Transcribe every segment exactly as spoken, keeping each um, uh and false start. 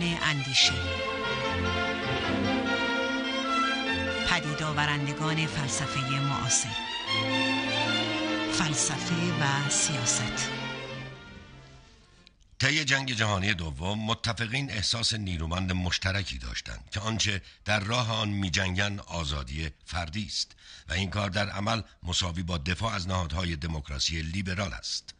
داستان اندیشه، پدید آورندگان فلسفه معاصر، فلسفه و سیاست. طی جنگ جهانی دوم متفقین احساس نیرومند مشترکی داشتند که آنچه در راه آن می‌جنگند آزادی فردی است و این کار در عمل مساوی با دفاع از نهادهای دموکراسی لیبرال است.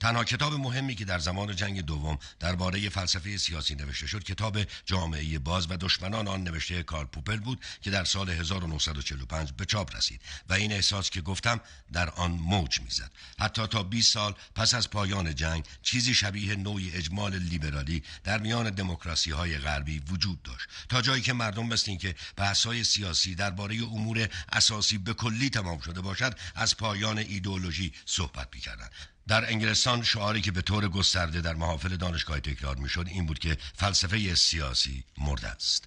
تنها کتاب مهمی که در زمان جنگ دوم درباره فلسفه سیاسی نوشته شد کتاب جامعه باز و دشمنان آن نوشته کارل پوپر بود که در سال هزار و نهصد و چهل و پنج به چاپ رسید و این احساس که گفتم در آن موج میزد. حتی تا بیست سال پس از پایان جنگ چیزی شبیه نوعی اجمال لیبرالی در میان دموکراسی های غربی وجود داشت، تا جایی که مردم مثل اینکه بحث های سیاسی درباره امور اساسی به کلی تمام شده باشد از پایان ایدئولوژی صحبت می‌کردند. در انگلستان شعاری که به طور گسترده در محافل دانشگاه تکرار می شد این بود که فلسفه سیاسی مرده است.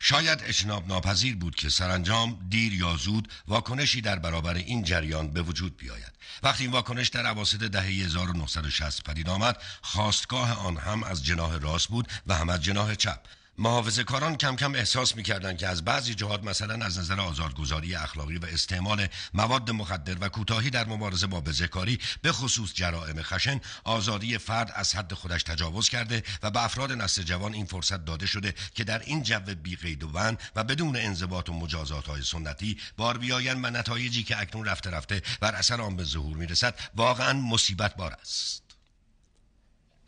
شاید اجتناب ناپذیر بود که سرانجام دیر یا زود واکنشی در برابر این جریان به وجود بیاید. وقتی این واکنش در اواسط دهه هزار و نهصد و شصت پدید آمد، خاستگاه آن هم از جناح راست بود و هم از جناح چپ. محافظه‌کاران کم کم احساس می‌کردند که از بعضی جهات، مثلا از نظر آزارگزاری اخلاقی و استعمال مواد مخدر و کوتاهی در مبارزه با بزهکاری، به خصوص جرائم خشن، آزادی فرد از حد خودش تجاوز کرده و به افراد نسل جوان این فرصت داده شده که در این جو بی‌قید و بند و بدون انضباط و مجازات‌های سنتی بار بیایند و نتایجی که اکنون رفته رفته بر اثر آن به ظهور می‌رسد واقعاً مصیبت بار است.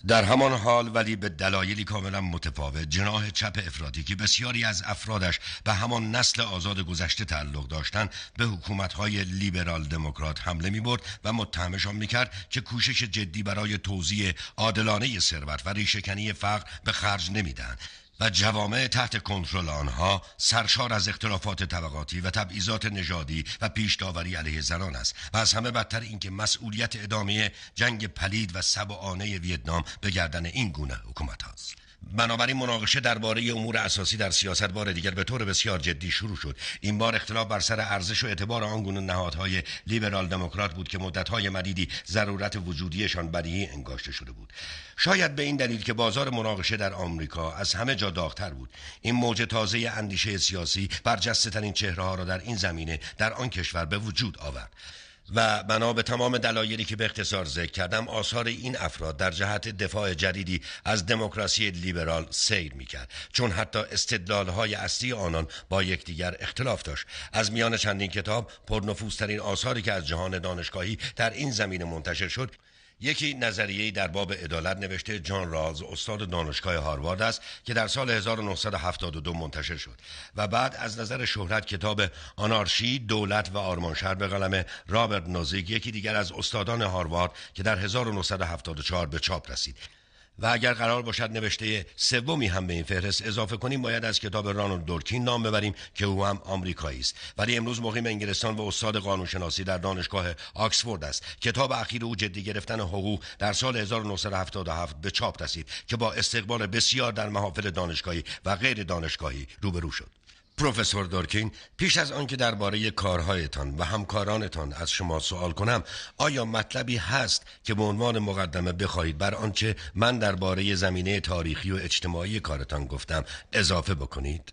در همان حال ولی به دلایلی کاملا متفاوت، جناح چپ افراطی که بسیاری از افرادش به همان نسل آزاد گذشته تعلق داشتند، به حکومت‌های لیبرال دموکرات حمله می‌برد و متهمشان می‌کرد که کوشش جدی برای توزیع عادلانه ثروت و ریشه‌کنی فقر به خرج نمی‌دهند و جوامع تحت کنترل آنها سرشار از اختلافات طبقاتی و تبعیضات نژادی و پیشداوری علیه زنان است و از همه بدتر اینکه مسئولیت ادامه جنگ پلید و سبعانه ویتنام به گردن این گونه حکومت هاست. بنابراین مناقشه درباره امور اساسی در سیاست بار دیگر به طور بسیار جدی شروع شد. این بار اختلاف بر سر ارزش و اعتبار آن گونه نهادهای لیبرال دموکرات بود که مدت‌های مدیدی ضرورت وجودیشان بدیهی انگاشته شده بود. شاید به این دلیل که بازار مناقشه در آمریکا از همه جا داغ‌تر بود، این موج تازه اندیشه سیاسی برجسته‌ترین چهره‌ها را در این زمینه در آن کشور به وجود آورد. و بنا به تمام دلایلی که به اختصار ذکر کردم، آثار این افراد در جهت دفاع جدیدی از دموکراسی لیبرال سیر می‌کرد، چون حتی استدلال‌های اصلی آنان با یکدیگر اختلاف داشت. از میان چندین کتاب، پرنفوذترین آثاری که از جهان دانشگاهی در این زمینه منتشر شد، یکی نظریه‌ای در باب عدالت نوشته جان رالز، استاد دانشگاه هاروارد است که در سال هزار و نهصد و هفتاد و دو منتشر شد و بعد از نظر شهرت کتاب آنارشی، دولت و آرمانشهر به قلم رابرت نوزیک، یکی دیگر از استادان هاروارد که در هزار و نهصد و هفتاد و چهار به چاپ رسید. و اگر قرار باشد نوشته سومی هم به این فهرست اضافه کنیم، باید از کتاب رونالد دورکین نام ببریم که او هم آمریکایی است ولی امروز مقیم انگلستان و استاد قانونشناسی در دانشگاه آکسفورد است. کتاب اخیر او، جدی گرفتن حقوق، در سال هزار و نهصد و هفتاد و هفت به چاپ رسید که با استقبال بسیار در محافل دانشگاهی و غیر دانشگاهی روبرو شد. پروفسور دورکین، پیش از آنکه درباره کارهایتان و همکارانتان از شما سوال کنم، آیا مطلبی هست که به عنوان مقدمه بخواهید بر آنچه من درباره زمینه تاریخی و اجتماعی کارتان گفتم اضافه بکنید؟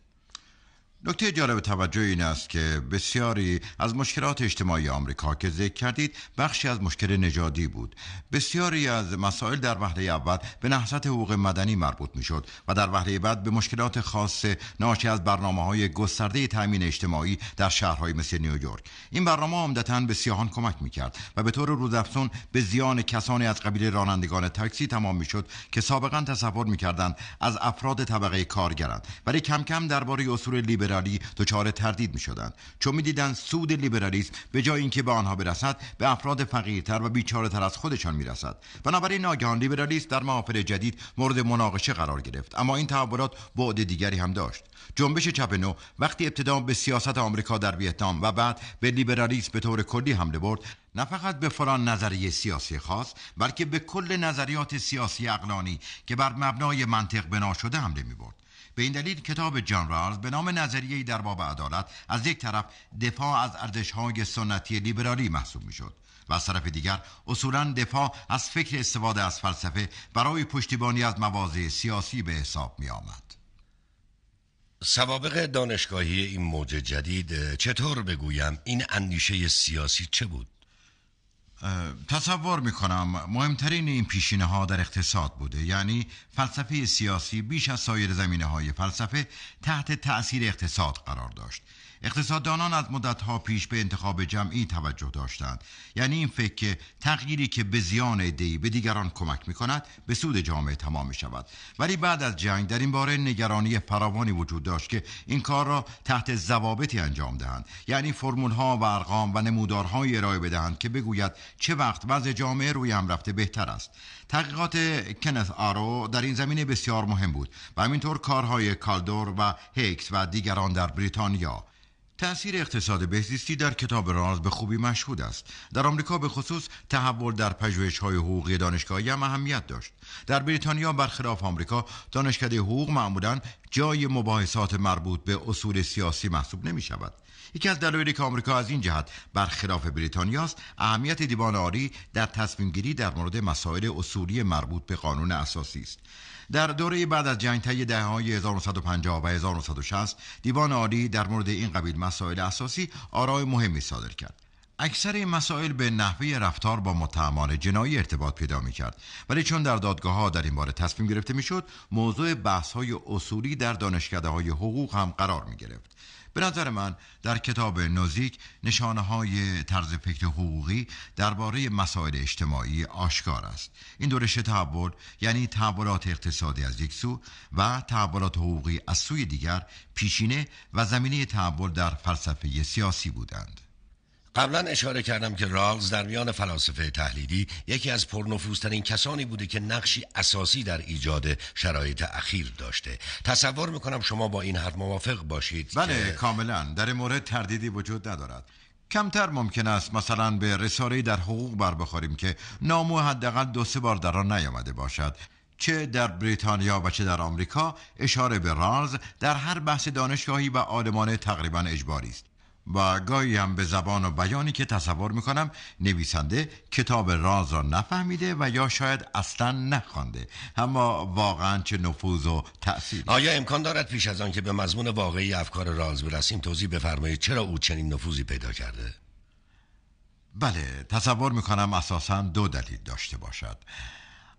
نکته جالب توجه این است که بسیاری از مشکلات اجتماعی آمریکا که ذکر کردید بخشی از مشکل نژادی بود. بسیاری از مسائل در وهله اول به نهضت حقوق مدنی مربوط می‌شد و در وهله بعد به مشکلات خاص ناشی از برنامه‌های گسترده تامین اجتماعی در شهرهای مثل نیویورک. این برنامه عمدتاً به سیاهان کمک می‌کرد و به طور روزافزون به زیان کسانی از قبیل رانندگان تاکسی تمام می‌شد که سابقاً تصور می‌کردند از افراد طبقه کارگرند، ولی کم کم درباره اصول لیبرال دچار تردید می‌شدند، چون می‌دیدند سود لیبرالیسم به جای اینکه به آنها برسد به افراد فقیرتر و بیچاره‌تر از خودشان می‌رسد. بنابراین ناگهان لیبرالیسم در محافل جدید مورد مناقشه قرار گرفت. اما این تحولات بعد دیگری هم داشت. جنبش چپ نو وقتی ابتدا به سیاست آمریکا در ویتنام و بعد به لیبرالیسم به طور کلی حمله برد، نه فقط به فلان نظریه سیاسی خاص، بلکه به کل نظریات سیاسی عقلانی که بر مبنای منطق بنا شده حمله می‌برد. به این دلیل کتاب جان رالز به نام نظریه‌ای در باب عدالت از یک طرف دفاع از ارزش‌های سنتی لیبرالی محسوب می‌شد و از طرف دیگر اصولاً دفاع از فکر استفاده از فلسفه برای پشتیبانی از مواضع سیاسی به حساب می آمد. سوابق دانشگاهی این موج جدید چطور بگویم؟ این اندیشه سیاسی چه بود؟ تصور میکنم مهمترین این پیشینه ها در اقتصاد بوده، یعنی فلسفه سیاسی بیش از سایر زمینه های فلسفه تحت تأثیر اقتصاد قرار داشت. اقتصاددانان از مدتها پیش به انتخاب جمعی توجه داشتند، یعنی این فکر که تغییری که به زیان عده‌ای به دیگران کمک می‌کند به سود جامعه تمام می‌شود. ولی بعد از جنگ در این باره نگرانی فراوانی وجود داشت که این کار را تحت ضوابطی انجام دهند، یعنی فرمول‌ها و ارقام و نمودارهای ارائه بدهند که بگوید چه وقت وضع جامعه روی هم رفته بهتر است. تحقیقات کنث آرو در این زمینه بسیار مهم بود و همینطور کارهای کالدور و هیکس و دیگران در بریتانیا. تأثیر اقتصاد بهزیستی در کتاب رالز به خوبی مشهود است. در آمریکا به خصوص تحول در پژوهش‌های حقوقی دانشگاهی هم اهمیت داشت. در بریتانیا برخلاف آمریکا دانشکده حقوق معمولاً جای مباحثات مربوط به اصول سیاسی محسوب نمی‌شود. یکی از دلایلی که آمریکا از این جهت برخلاف بریتانیا است، اهمیت دیوان عالی در تصمیم‌گیری در مورد مسائل اصولی مربوط به قانون اساسی است. در دوره بعد از جنگ طی دهه‌های هزار و نهصد و پنجاه و هزار و نهصد و شصت دیوان عالی در مورد این قبیل مسائل اساسی آرای مهمی صادر کرد. اکثر این مسائل به نحوه رفتار با متهمان جنایی ارتباط پیدا می‌کرد، ولی چون در دادگاه‌ها در این باره تصمیم گرفته می‌شد، موضوع بحث‌های اصولی در دانشکده‌های حقوق هم قرار می‌گرفت. به نظر من در کتاب نوزیک نشانه‌های طرز فکر حقوقی درباره مسائل اجتماعی آشکار است. این دورش تحول، یعنی تحولات اقتصادی از یک سو و تحولات حقوقی از سوی دیگر، پیشینه و زمینه تحول در فلسفه سیاسی بودند. قبلا اشاره کردم که رالز در میان فلاسفه تحلیلی یکی از پرنفوذترین کسانی بوده که نقشی اساسی در ایجاد شرایط اخیر داشته. تصور میکنم شما با این حرف موافق باشید. بله که... کاملا در مورد تردیدی وجود ندارد. کمتر ممکن است مثلا به رساله‌ای در حقوق بر بخوریم که نامو حداقل دو سه بار در آن نیامده باشد. چه در بریتانیا و چه در آمریکا اشاره به رالز در هر بحث دانشگاهی و عالمانه تقریبا اجباری است. و گاهی هم به زبان و بیانی که تصور میکنم نویسنده کتاب رالز را نفهمیده و یا شاید اصلا نخوانده، اما واقعا چه نفوذ و تأثیری. آیا امکان دارد پیش از آن که به مضمون واقعی افکار رالز برسیم توضیح بفرمایید چرا او چنین نفوذی پیدا کرده؟ بله، تصور میکنم اساسا دو دلیل داشته باشد.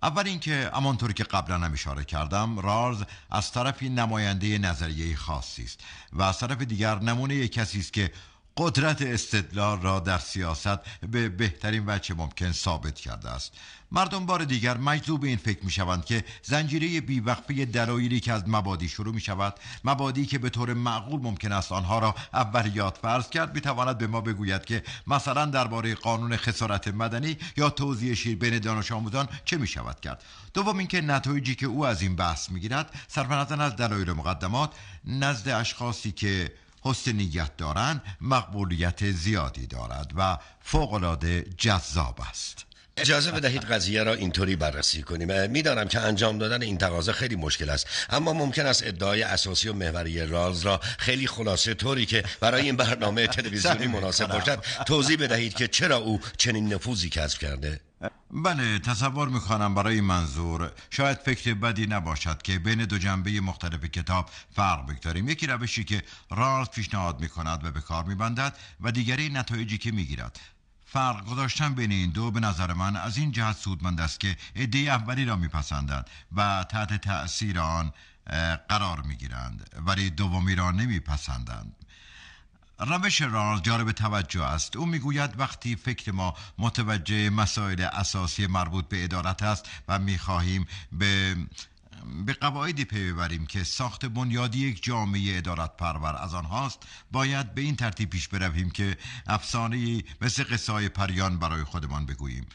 اول اینکه همانطور که قبلا هم اشاره کردم، رالز از طرفی نماینده نظریه خاصی است و از طرف دیگر نمونه کسی است که قدرت استدلال را در سیاست به بهترین وجه ممکن ثابت کرده است. مردم بار دیگر مجذوب این فکر می شوند که زنجیره بیوقفی دلایلی که از مبادی شروع می شود، مبادی که به طور معقول ممکن است آنها را اولیات فرض کرد، می تواند به ما بگوید که مثلا درباره قانون خسارت مدنی یا توزیع شیر بین دانش آموزان چه می شود کرد. دوم اینکه نتایجی که او از این بحث می گیرد صرف نظر از دلایل و مقدمات نزد اشخاصی که حسن نیت دارند مقبولیت زیادی دارد و فوق‌العاده جذاب است. اجازه بدهید قضیه را اینطوری بررسی کنیم. میدانم که انجام دادن این تقاضا خیلی مشکل است، اما ممکن است ادعای اساسی و محوری رالز را خیلی خلاصه طوری که برای این برنامه تلویزیونی مناسب باشد توضیح بدهید که چرا او چنین نفوذی کسب کرده؟ بله، تصور میکنم برای منظور شاید فکر بدی نباشد که بین دو جنبه مختلف کتاب فرق بگذاریم. یکی روشی که رالز پیشنهاد میکند و به کار میبندد و دیگری نتایجی که میگیرد. فرق گذاشتن بین این دو به نظر من از این جهت سودمند است که ایده اولی را میپسندند و تحت تأثیر آن قرار میگیرند، ولی دومی را نمیپسندند. روش رالز جالب توجه است. او میگوید وقتی فکر ما متوجه مسائل اساسی مربوط به عدالت است و میخواهیم به به قواعدی پی ببریم که ساخت بنیادی یک جامعه عدالت پرور از آنهاست، باید به این ترتیب پیش برویم که افسانه‌ای مثل قصه‌های پریان برای خودمان بگوییم.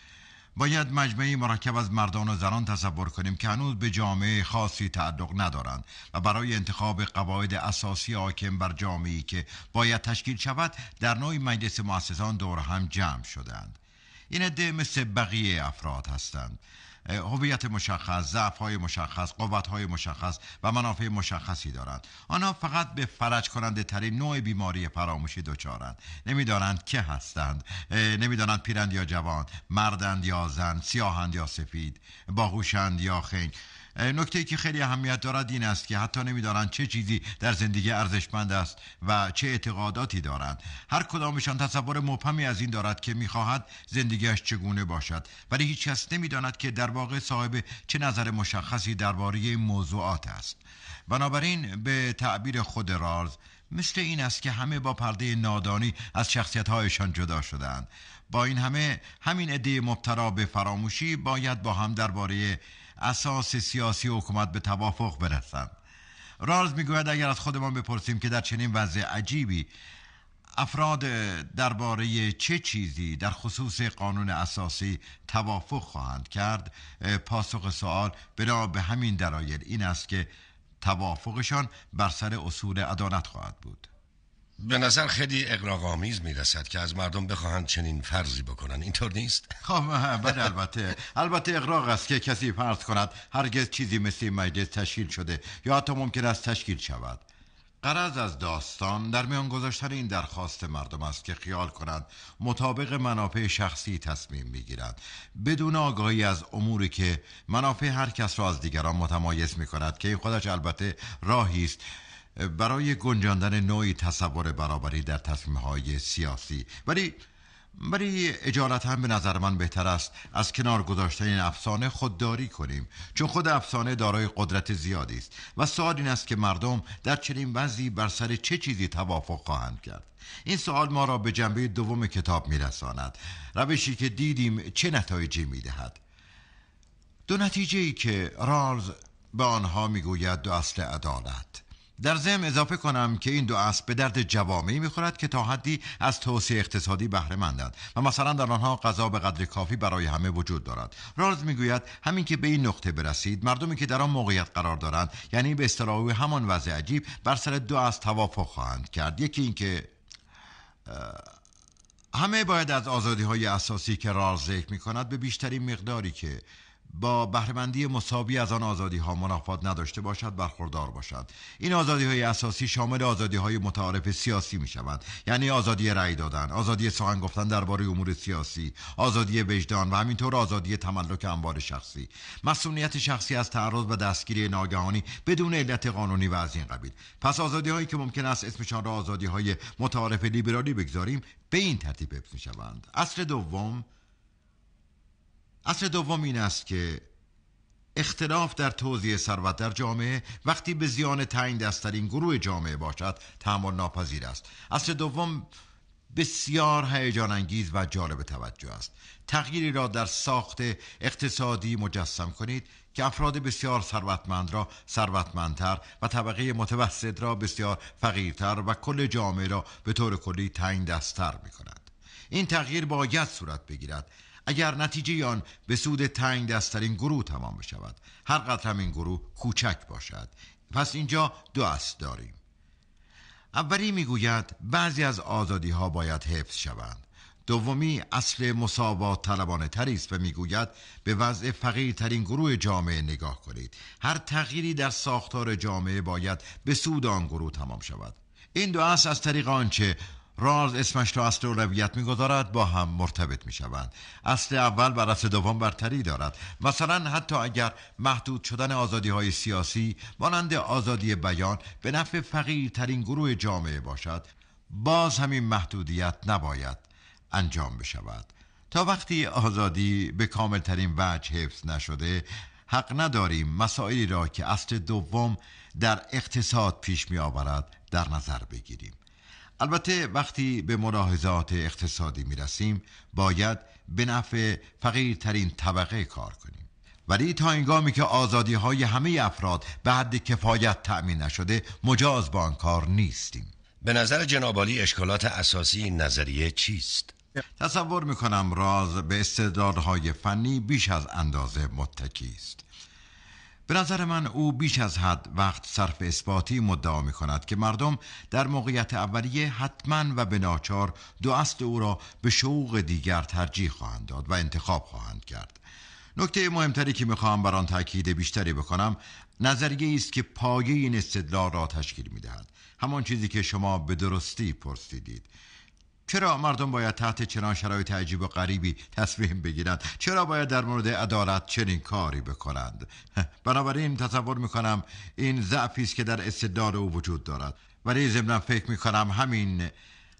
باید مجمعی مرکب از مردان و زنان تصور کنیم که هنوز به جامعه خاصی تعلق ندارند و برای انتخاب قواعد اساسی حاکم بر جامعه‌ای که باید تشکیل شود در نوعی مجلس مؤسسان دور هم جمع شدند. این عده مثل بقیه افراد هستند. هویت مشخص، ضعف‌های مشخص، قوت‌های مشخص و منافع مشخصی دارند. آنها فقط به فلج کننده ترین نوع بیماری فراموشی دچارند. نمی‌دانند که هستند، نمی‌دانند پیرند یا جوان، مردند یا زن، سیاهند یا سفید، باهوشند یا خنگ. نکته‌ای که خیلی اهمیت دارد این است که حتی نمی‌دانند چه چیزی در زندگی ارزشمند است و چه اعتقاداتی دارند. هر کدامشان تصور مبهمی از این دارد که می‌خواهد زندگیش چگونه باشد، ولی هیچ کس نمی‌داند که در واقع صاحب چه نظر مشخصی درباره این موضوعات است. بنابراین به تعبیر خود رالز مثل این است که همه با پرده نادانی از شخصیت‌هایشان جدا شدند. با این همه همین عده مبتلا به فراموشی باید با هم درباره اساس سیاسی حکومت به توافق برسند. رالز میگوید اگر از خودمان بپرسیم که در چنین وضع عجیبی افراد درباره چه چیزی در خصوص قانون اساسی توافق خواهند کرد، پاسخ سوال بنا به همین دلایل این است که توافقشان بر سر اصول عدالت خواهد بود. به نظر خیلی اغراق‌آمیز می‌رسد که از مردم بخواهند چنین فرضی بکنن، اینطور نیست؟ خب بله، البته البته اغراق است که کسی فرض کند هرگز چیزی مثل مجلس تشکیل شده یا حتی ممکن است تشکیل شود. غرض از داستان در میان گذاشتن این درخواست مردم است که خیال کنند مطابق منافع شخصی تصمیم می‌گیرند، بدون آگاهی از اموری که منافع هر کس را از دیگران متمایز می‌کند، که این خودش البته راهی است برای گنجاندن نوعی تصور برابری در تصمیم‌های سیاسی. ولی برای اجالت هم به نظر من بهتر است از کنار گذاشتن این افسانه خودداری کنیم، چون خود افسانه دارای قدرت زیادی است و سوال این است که مردم در چنین وضعی بر سر چه چیزی توافق خواهند کرد. این سوال ما را به جنبه دوم کتاب می‌رساند، روشی که دیدیم چه نتایجی می‌دهد. دو نتیجه‌ای که رالز به آنها می‌گوید دو اصل عدالت. در ضمن اضافه کنم که این دو اصل به درد جوامعی می‌خورد که تا حدی از توسعه اقتصادی بهره مندند و مثلا در آنها غذا به قدر کافی برای همه وجود دارد. رالز می‌گوید همین که به این نقطه برسید، مردمی که در آن موقعیت قرار دارند، یعنی به اصطلاح همان وضع عجیب، بر سر دو اصل توافق خواهند کرد. یکی این که همه باید از آزادی‌های اساسی که رالز ذکر می‌کند به بیشترین مقداری که با بهره‌مندی مساوی از آن آزادی‌ها منافات نداشته باشد برخوردار باشد. این آزادی‌های اساسی شامل آزادی‌های متعارف سیاسی می‌شوند، یعنی آزادی رأی دادن، آزادی سخن گفتن درباره امور سیاسی، آزادی وجدان و همینطور آزادی تملک اموال شخصی، مسئولیت شخصی از تعرض و دستگیری ناگهانی بدون علت قانونی و از این قبیل. پس آزادی‌هایی که ممکن است اسمشان را آزادی‌های متعارف لیبرالی بگذاریم به این ترتیب حفظ می‌شوند. اصل دوم اصل دوم این است که اختلاف در توزیع ثروت در جامعه وقتی به زیان تعیین دست‌ترین گروه جامعه باشد تحمل ناپذیر است. اصل دوم بسیار هیجان انگیز و جالب توجه است. تغییری را در ساخت اقتصادی مجسم کنید که افراد بسیار ثروتمند را ثروتمندتر و طبقه متوسط را بسیار فقیرتر و کل جامعه را به طور کلی تعیین دست‌تر می‌کند. این تغییر باید صورت بگیرد اگر نتیجه آن به سود تنگ دست‌ترین گروه تمام بشود، هر قدر هم این گروه کوچک باشد. پس اینجا دو اصل داریم. اولی میگوید بعضی از آزادی‌ها باید حفظ شوند. دومی اصل مساوات طلبانه تری است و میگوید به وضع فقیرترین گروه جامعه نگاه کنید. هر تغییری در ساختار جامعه باید به سود آن گروه تمام شود. این دو اصل از طریق آنچه رالز اسمش را اصل اولویت می‌گذارد با هم مرتبط می‌شوند. اصل اول بر اصل دوم برتری دارد. مثلا حتی اگر محدود شدن آزادی‌های سیاسی مانند آزادی بیان به نفع فقیرترین گروه جامعه باشد، باز همین محدودیت نباید انجام بشود. تا وقتی آزادی به کامل‌ترین وجه حفظ نشده، حق نداریم مسائلی را که اصل دوم در اقتصاد پیش می‌آورد در نظر بگیریم. البته وقتی به ملاحظات اقتصادی میرسیم باید به نفع فقیرترین طبقه کار کنیم، ولی تا هنگامی که آزادی های همه افراد به حد کفایت تأمین نشده مجاز با آن کار نیستیم. به نظر جناب عالی اشکالات اساسی نظریه چیست؟ تصور میکنم راز به استدلال‌های فنی بیش از اندازه متکی است. به نظر من او بیش از حد وقت صرف اثباتی مدعا می کند که مردم در موقعیت اولیه حتما و به ناچار دو اصل او را به شوق دیگر ترجیح خواهند داد و انتخاب خواهند کرد. نکته مهمتری که میخواهم بران تاکید بیشتری بکنم نظریه است که پایه این استدلال را تشکیل میدهد، همان چیزی که شما به درستی پرسیدید. چرا مردم باید تحت چنان شرایط عجیب و غریبی تصمیم بگیرند؟ چرا باید در مورد عدالت چنین کاری بکنند؟ بنابراین تصور میکنم این ضعفی است که در استدلال او وجود دارد، ولی ضمن فکر میکنم همین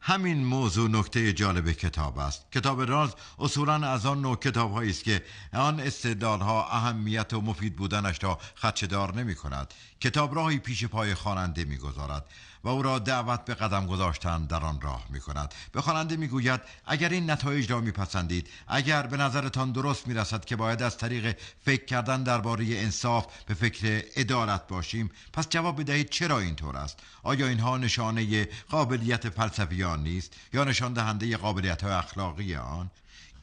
همین موضوع نکته جالب کتاب است. کتاب رالز اصولاً از آن نوع کتاب هایی است که آن استدلال‌ها اهمیت و مفید بودنش را خدشه‌دار نمی‌کند. کتاب راهی پیش پای خواننده می‌گذارد و او را دعوت به قدم گذاشتن در آن راه می‌کند. به خواننده می‌گوید اگر این نتایج را می‌پسندید، اگر به نظرتان درست می‌رسد که باید از طریق فکر کردن درباره انصاف به فکر عدالت باشیم، پس جواب بدهید چرا اینطور است؟ آیا اینها نشانه قابلیت فلسفی نیست یا نشان دهنده قابلیت‌های اخلاقی آن؟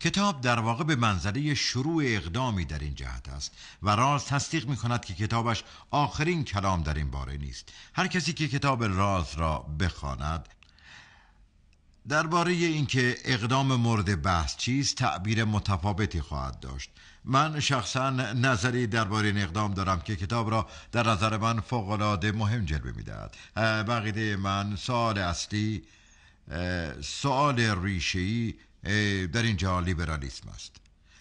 کتاب در واقع به منزله شروع اقدامی در این جهت است و رالز تصدیق می‌کند که کتابش آخرین کلام در این باره نیست. هر کسی که کتاب رالز را بخواند درباره اینکه اقدام مورد بحث چیست تعبیر متفاوتی خواهد داشت. من شخصا نظری درباره این اقدام دارم که کتاب را در نظر من فوق‌العاده مهم جلوه می‌دهد. بقیده من سوال اصلی سؤال ریشه‌ای در اینجا لیبرالیسم است.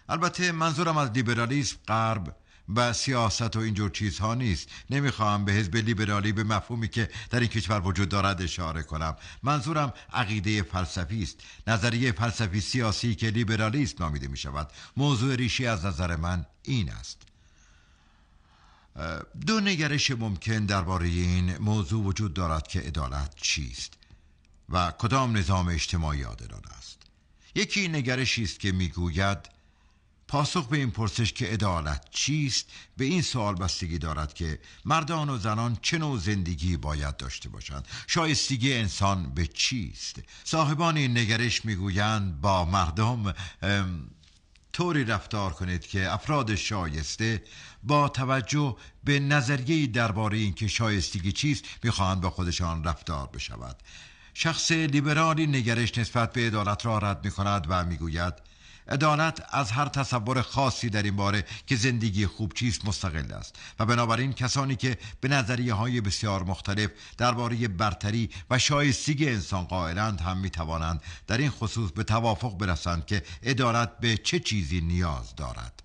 البته منظورم از لیبرالیسم غرب و سیاست و اینجور چیزها نیست. نمیخوام به حزب لیبرالی به مفهومی که در این کشور وجود دارد اشاره کنم. منظورم عقیده فلسفی است، نظریه فلسفی سیاسی که لیبرالیسم نامیده می شود. موضوع ریشه از نظر من این است. دو نگرش ممکن درباره این موضوع وجود دارد که عدالت چیست و کدام نظام اجتماعی عادلانه است. یکی نگرشی است که میگوید پاسخ به این پرسش که عدالت چیست به این سوال بستگی دارد که مردان و زنان چه نوع زندگی باید داشته باشند، شایستگی انسان به چیست. صاحبان این نگرش میگویند با مردم طوری رفتار کنید که افراد شایسته با توجه به نظریه‌ای درباره اینکه شایستگی چیست میخواهند با خودشان رفتار بشود. شخص لیبرالی نگرش نسبت به عدالت را رد می کند و می گوید عدالت از هر تصور خاصی در این باره که زندگی خوب چیست مستقل است و بنابراین کسانی که به نظریه های بسیار مختلف درباره برتری و شایستگی انسان قائلند هم می توانند در این خصوص به توافق برسند که عدالت به چه چیزی نیاز دارد.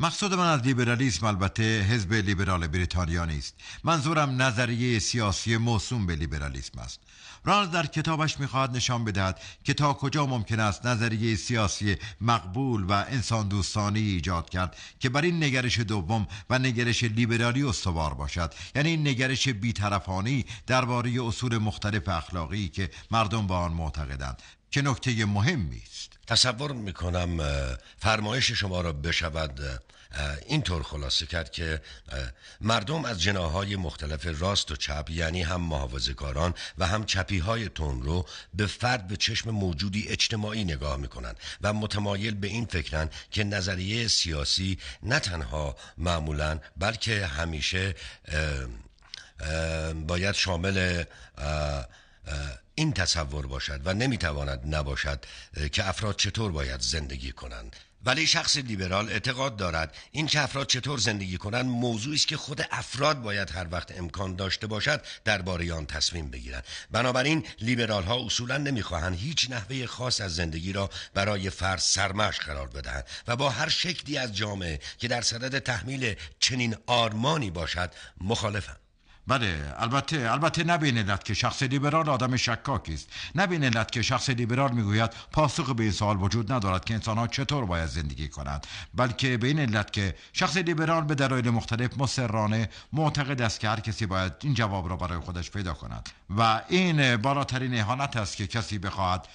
مقصود من از لیبرالیسم البته حزب لیبرال بریتانیا نیست. منظورم نظریه سیاسی موسوم به لیبرالیسم است. رالز در کتابش میخواهد نشان بدهد که تا کجا ممکن است نظریه سیاسی مقبول و انسان دوستانه ایجاد کرد که بر این نگرش دوم و نگرش لیبرالی استوار باشد، یعنی نگرش بی‌طرفانه درباره اصول مختلف اخلاقی که مردم با آن معتقدند، که نکته مهمی است. تصور میکنم فرمایش شما را بشود اینطور خلاصه کرد که مردم از جناح‌های مختلف راست و چپ، یعنی هم محافظه‌کاران و هم چپی‌های تندرو، به فرد به چشم موجودی اجتماعی نگاه میکنند و متمایل به این فکرند که نظریه سیاسی نه تنها معمولاً بلکه همیشه باید شامل این تصور باشد و نمیتواند نباشد که افراد چطور باید زندگی کنند. ولی شخص لیبرال اعتقاد دارد این که افراد چطور زندگی کنند موضوعی است که خود افراد باید هر وقت امکان داشته باشد درباره آن تصمیم بگیرند. بنابراین لیبرال ها اصولا نمیخواهند هیچ نحوه خاص از زندگی را برای فرد سرمشق قرار بدهند و با هر شکلی از جامعه که در صدد تحمیل چنین آرمانی باشد مخالفند. بله، البته البته نه به این علت که شخص لیبرال آدم شکاکی است، نه به این علت که شخص لیبرال میگوید پاسخ به این سوال وجود ندارد که انسان‌ها چطور باید زندگی کنند، بلکه به این علت که شخص لیبرال به دلایل مختلف مصرانه معتقد است که هر کسی باید این جواب را برای خودش پیدا کند و این بالاترین اهانت است که کسی بخواهد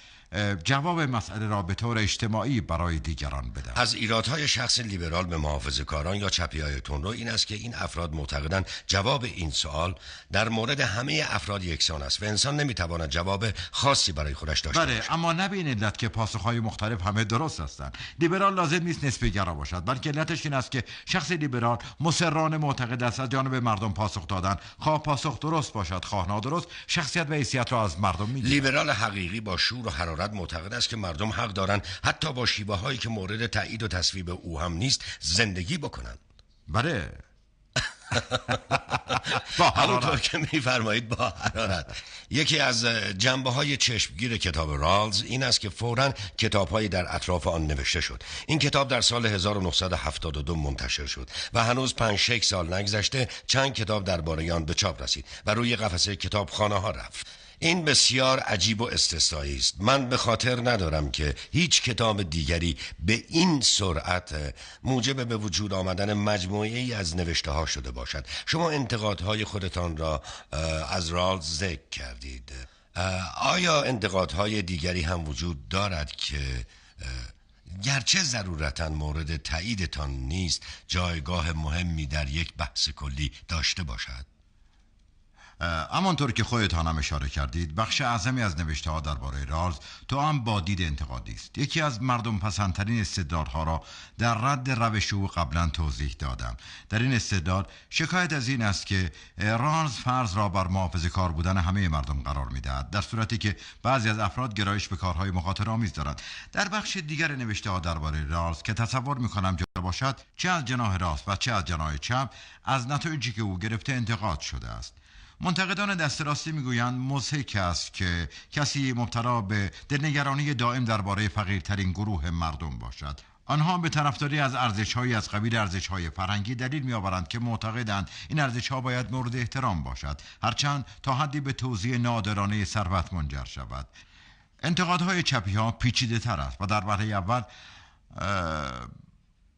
جواب مسئله را به طور اجتماعی برای دیگران بدن. از ایرادهای شخص لیبرال به محافظه‌کاران یا چپی‌های تندرو این است که این افراد معتقدند جواب این سوال در مورد همه افراد یکسان است و انسان نمیتواند جواب خاصی برای خودش داشته باشد. بله، اما نه به این علت که پاسخ‌های مختلف همه درست هستند. لیبرال لازم نیست نسبی‌گرا باشد، بلکه علتش این است که شخص لیبرال مصرانه معتقد است از جانب مردم پاسخ دادن، خواه پاسخ درست باشد خواه نادرست، شخصیت و حیثیت را از مردم می‌گیرد. لیبرال حقیقی با شور و حرارت حرارت معتقد است که مردم حق دارند حتی با شیوه هایی که مورد تایید و تصویب او هم نیست زندگی بکنند. بله. با همونطور که میفرمایید با حرارت. یکی از جنبه های چشمگیر کتاب رالز این است که فوراً کتاب هایی در اطراف آن نوشته شد. این کتاب در سال هزار و نهصد و هفتاد و دو منتشر شد و هنوز پنج شش سال نگذشته چند کتاب درباره آن به چاپ رسید و روی قفسه کتابخانه ها رفت. این بسیار عجیب و استثنایی است. من به خاطر ندارم که هیچ کتاب دیگری به این سرعت موجب به وجود آمدن مجموعه ای از نوشته ها شده باشد. شما انتقادهای خودتان را از رالز ذکر کردید. آیا انتقادهای دیگری هم وجود دارد که گرچه ضرورتاً مورد تاییدتان نیست جایگاه مهمی در یک بحث کلی داشته باشد؟ همانطور که خودتان هم اشاره کردید بخش اعظمی از نوشته ها درباره رالز تو هم با دید انتقادی است. یکی از مردم پسندترین استدلال‌ها را در رد روش او قبلا توضیح دادم. در این استدلال شکایت از این است که رالز فرض را بر محافظه‌کار بودن همه مردم قرار می‌دهد، در صورتی که بعضی از افراد گرایش به کارهای مخاطره‌آمیز دارند. در بخش دیگر نوشته ها درباره رالز که تصور می‌کنم جا باشد چه از جناح راست و چه از جناح چپ، از نتایجی که او گرفته انتقاد شده است. منتقدان دست راستی میگویند مضحک است که کسی مبتلا به دلنگرانی دائم درباره فقیرترین گروه مردم باشد. آنها به طرفداری از ارزش‌هایی از قبیل ارزش‌های فرهنگی دلیل می‌آورند که معتقدند این ارزش‌ها باید مورد احترام باشد، هرچند تا حدی به توزیع ناعادلانه ثروت منجر شود. انتقادهای چپی‌ها پیچیده‌تر است و در باره اول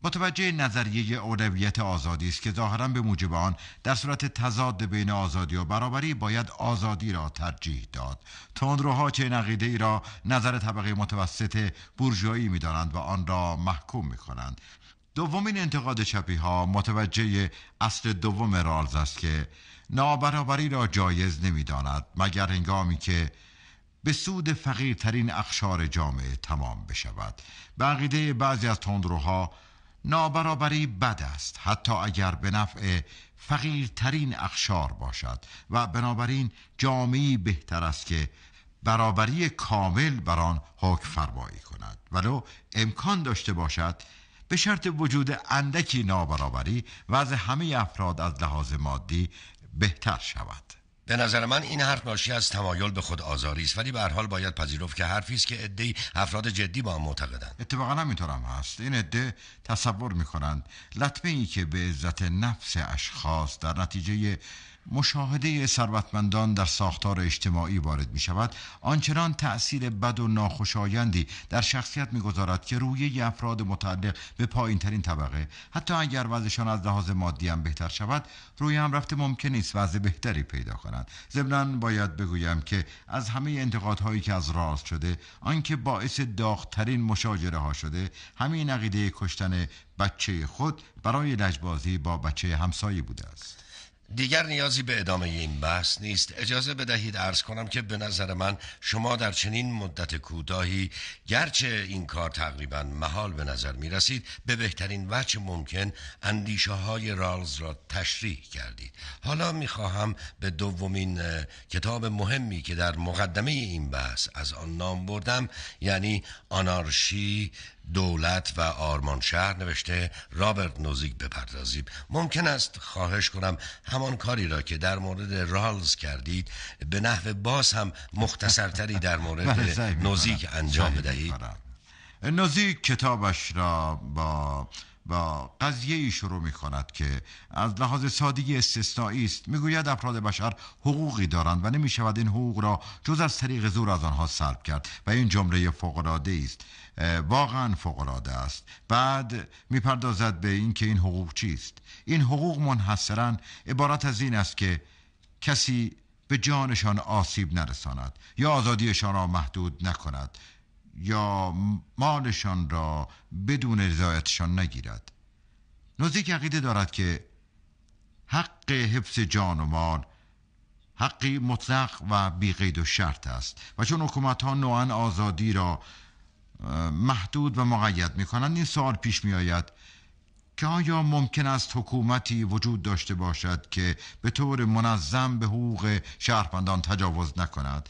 متوجه نظریه اولویت آزادی است که ظاهراً به موجب آن در صورت تضاد بین آزادی و برابری باید آزادی را ترجیح داد. تندروها چنین عقیده‌ای را نظر طبقه متوسط بورژوایی می‌دانند و آن را محکوم می‌کنند. دومین انتقاد چپی‌ها متوجه اصل دوم رالز است که نابرابری را جایز نمی‌داند مگر هنگامی که به سود فقیرترین اقشار جامعه تمام بشود. به عقیده بعضی از تندروها نابرابری بد است حتی اگر به نفع فقیرترین اقشار باشد و بنابراین جامعه‌ای بهتر است که برابری کامل بر آن حکم فرمایی کند، ولو امکان داشته باشد به شرط وجود اندکی نابرابری وضع همه افراد از لحاظ مادی بهتر شود. به نظر من این حرف ناشی از تمایل به خود آزاری است، ولی به هر حال باید پذیرفت که حرفی است که عده‌ای افراد جدی با آن معتقدند. اتفاقا همینطور هم هست. این عده تصور می‌کنند لطمه‌ای که به عزت نفس اشخاص در نتیجه مشاهده ثروتمندان در ساختار اجتماعی وارد می‌شود آنچنان تأثیر بد و ناخوشایندی در شخصیت می‌گذارد که رویه افراد متعلق به پایین‌ترین طبقه حتی اگر وضعشان از لحاظ مادی هم بهتر شود روی هم رفته ممکن است وضع بهتری پیدا کنند. ضمناً باید بگویم که از همه انتقادهایی که از رالز شده آنکه باعث داغ‌ترین مشاجره‌ها شده همین عقیده کشتن بچه خود برای لجبازی با بچه همسایه بوده است. دیگر نیازی به ادامه این بحث نیست. اجازه بدهید عرض کنم که به نظر من شما در چنین مدت کوتاهی گرچه این کار تقریبا محال به نظر می رسید به بهترین وجه ممکن اندیشه های رالز را تشریح کردید. حالا می خواهم به دومین کتاب مهمی که در مقدمه این بحث از آن نام بردم، یعنی آنارشی، دولت و آرمان شهر نوشته رابرت نوزیک بپردازیم. ممکن است خواهش کنم همان کاری را که در مورد رالز کردید به نحو باز هم مختصرتری در مورد نوزیک انجام بدهید. نوزیک کتابش را با با قضیه‌ای شروع می‌کند که از لحاظ سادگی استثنایی است. می‌گوید افراد بشر حقوقی دارند و نمی‌شود این حقوق را جز از طریق زور از آنها سلب کرد و این جمله فوق‌العاده‌ای است. واقعا فوق‌العاده است. بعد می‌پردازد به این که این حقوق چیست. این حقوق منحصراً عبارت از این است که کسی به جانشان آسیب نرساند یا آزادیشان را محدود نکند یا مالشان را بدون رضایتشان نگیرد. نوزیک عقیده دارد که حق حفظ جان و مال حقی مطلق و بی قید و شرط است و چون حکومت‌ها نوعاً آزادی را محدود و مقید می‌کنند این سوال پیش می‌آید که آیا ممکن است حکومتی وجود داشته باشد که به طور منظم به حقوق شهروندان تجاوز نکند؟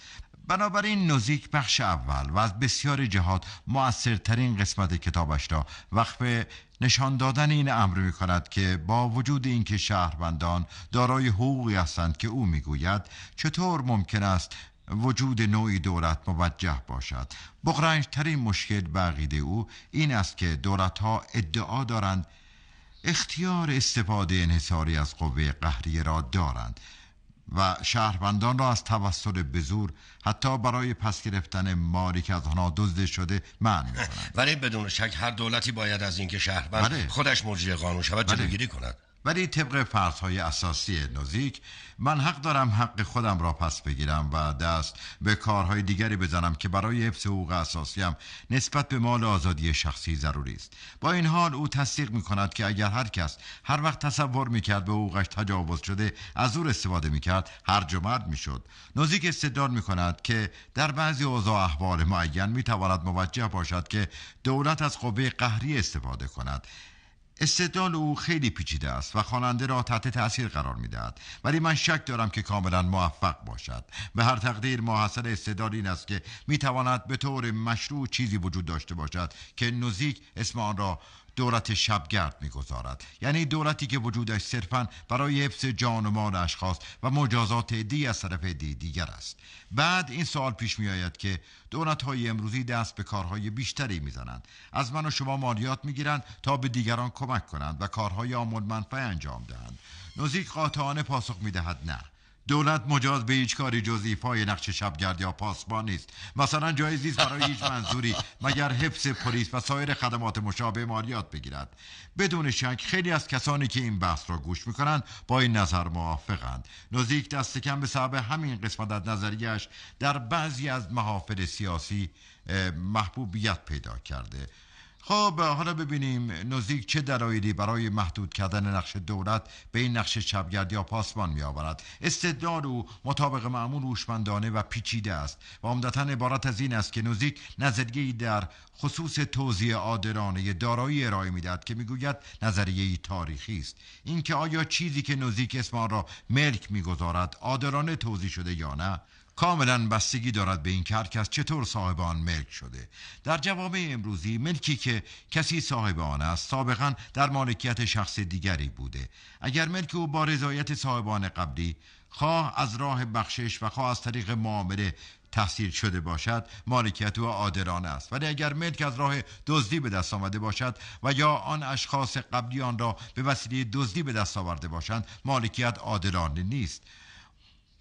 بنابراین نوزیک بخش اول و از بسیار جهات مؤثرترین قسمت کتابش را وقف نشان دادن این امر می کند که با وجود اینکه شهروندان دارای حقوقی هستند که او می گوید چطور ممکن است وجود نوعی دولت موجه باشد. بغرنج‌ترین مشکل به عقیده او این است که دولت‌ها ادعا دارند اختیار استفاده انحصاری از قوه قهریه را دارند و شهروندان را از توسل به زور حتی برای پس گرفتن مالی که از آنها دزد شده منع می‌کنند. ولی بدون شک هر دولتی باید از اینکه شهروند بله. خودش مرجع قانون شود جلوگیری کند. ولی طبق فرض‌های اساسی نوزیک من حق دارم حق خودم را پس بگیرم و دست به کارهای دیگری بزنم که برای حفظ حقوق اساسیم نسبت به مال آزادی شخصی ضروری است. با این حال او تصدیق می‌کند که اگر هر کس هر وقت تصور می‌کرد به حقوقش تجاوز شده از او استفاده می‌کرد هرج و مرج می‌شد. نوزیک استدلال می‌کند که در بعضی اوضاع احوال معین می‌تواند موجه باشد که دولت از قوه قهری استفاده کند. استدلال او خیلی پیچیده است و خواننده را تحت تأثیر قرار می‌دهد، ولی من شک دارم که کاملا موفق باشد. به هر تقدیر ماحصل استدلال این است که می‌تواند به طور مشروع چیزی وجود داشته باشد که نوزیک اسم آن را دولت شبگرد می‌گذارد، یعنی دولتی که وجودش صرفاً برای حفظ جان و مال اشخاص و مجازات عده‌ای از طرف عده‌ای دیگر است. بعد این سوال پیش می‌آید که دولت‌های امروزی دست به کارهای بیشتری می‌زنند، از من و شما مالیات می‌گیرند تا به دیگران کمک کنند و کارهای عامل منفعه انجام دهند. نوزیک قاطعانه پاسخ می‌دهد نه، دولت مجاز به هیچ کاری جز ایفای نقش شبگرد یا پاسبان نیست. مثلا جایز نیست برای هیچ منظوری مگر حبس پلیس و سایر خدمات مشابه مالیات بگیرد. بدون شک خیلی از کسانی که این بحث را گوش میکنند با این نظر موافقند. نوزیک دست کم به سبب همین قسمت از نظریه‌اش در بعضی از محافل سیاسی محبوبیت پیدا کرده. خب حالا ببینیم نوزیک چه دلایلی برای محدود کردن نقش دولت به این نقش شبگرد یا پاسبان می آورد. استدلال او مطابق معمول هوشمندانه و پیچیده است و عمدتاً عبارت از این است که نوزیک نظریه‌ای در خصوص توزیع عادلانه دارایی ارائه می‌دهد که می‌گوید نظریه‌ای تاریخی است. اینکه آیا چیزی که نوزیک اسم آن را ملک می‌گذارد عادلانه توزیع شده یا نه کاملا بستگی دارد به این که هر کس چطور صاحب آن ملک شده. در جوامع امروزی ملکی که کسی صاحب آن است سابقا در مالکیت شخص دیگری بوده. اگر ملک او با رضایت صاحبان قبلی خواه از راه بخشش و خواه از طریق معامله تحصیل شده باشد مالکیت او عادلانه است، ولی اگر ملک از راه دزدی به دست آمده باشد و یا آن اشخاص قبلی آن را به وسیله دزدی به دست آورده باشند مالکیت عادلانه نیست.